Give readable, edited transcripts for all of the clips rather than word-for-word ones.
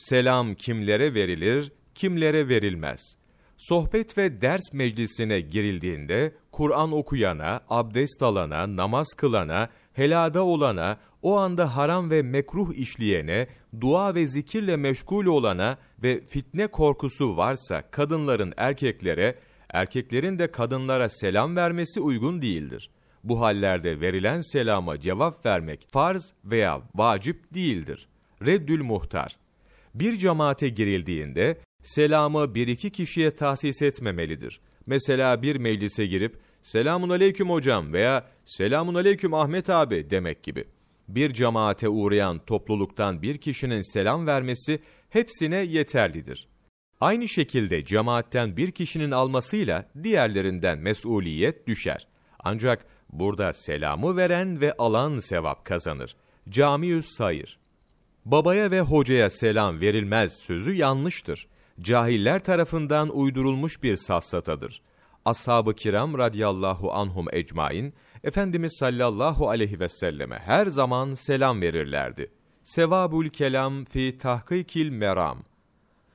Selam kimlere verilir, kimlere verilmez. Sohbet ve ders meclisine girildiğinde, Kur'an okuyana, abdest alana, namaz kılana, helada olana, o anda haram ve mekruh işleyene, dua ve zikirle meşgul olana ve fitne korkusu varsa kadınların erkeklere, erkeklerin de kadınlara selam vermesi uygun değildir. Bu hallerde verilen selama cevap vermek farz veya vacip değildir. Reddül Muhtar. Bir cemaate girildiğinde selamı bir iki kişiye tahsis etmemelidir. Mesela bir meclise girip "Selamun aleyküm hocam" veya "Selamun aleyküm Ahmet abi" demek gibi. Bir cemaate uğrayan topluluktan bir kişinin selam vermesi hepsine yeterlidir. Aynı şekilde cemaatten bir kişinin almasıyla diğerlerinden mesuliyet düşer. Ancak burada selamı veren ve alan sevap kazanır. Cami-ü Sayır. Babaya ve hocaya selam verilmez sözü yanlıştır. Cahiller tarafından uydurulmuş bir safsatadır. Ashab-ı kiram radiyallahu anhum ecmain, Efendimiz sallallahu aleyhi ve selleme her zaman selam verirlerdi. Sevabul kelam fi tahkikil meram.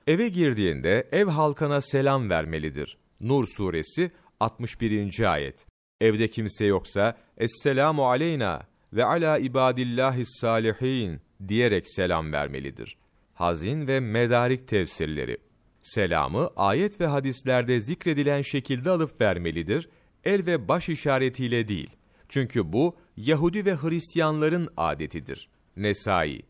Eve girdiğinde ev halkına selam vermelidir. Nur suresi 61. ayet. Evde kimse yoksa "Esselamu aleyna ve ala ibadillahis salihin" diyerek selam vermelidir. Hazin ve Medarik tefsirleri. Selamı ayet ve hadislerde zikredilen şekilde alıp vermelidir, el ve baş işaretiyle değil. Çünkü bu Yahudi ve Hristiyanların adetidir. Nesai.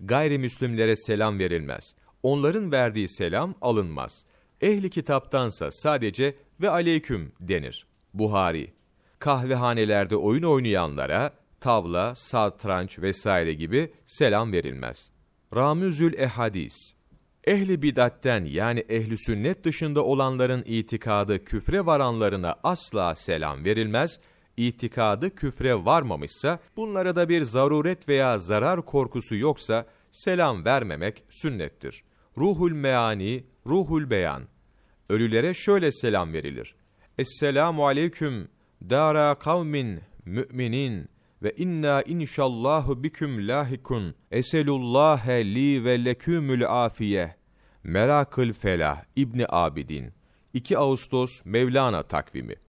Gayrimüslimlere selam verilmez. Onların verdiği selam alınmaz. Ehli kitaptansa sadece "ve aleyküm" denir. Buhari. Kahvehanelerde oyun oynayanlara, tavla, satranç vesaire gibi selam verilmez. Ramüzül Ehadis. Ehli bidatten yani ehli sünnet dışında olanların itikadı küfre varanlarına asla selam verilmez. İtikadı küfre varmamışsa, bunlara da bir zaruret veya zarar korkusu yoksa selam vermemek sünnettir. Ruhul Meani, Ruhul Beyan. Ölülere şöyle selam verilir: "Esselamu aleyküm dara kavmin müminin ve inna inşallahu biküm lahikun eselullahe li ve lekümül afiye." Merakül Felah İbni Abidin. 2 Ağustos Mevlana takvimi.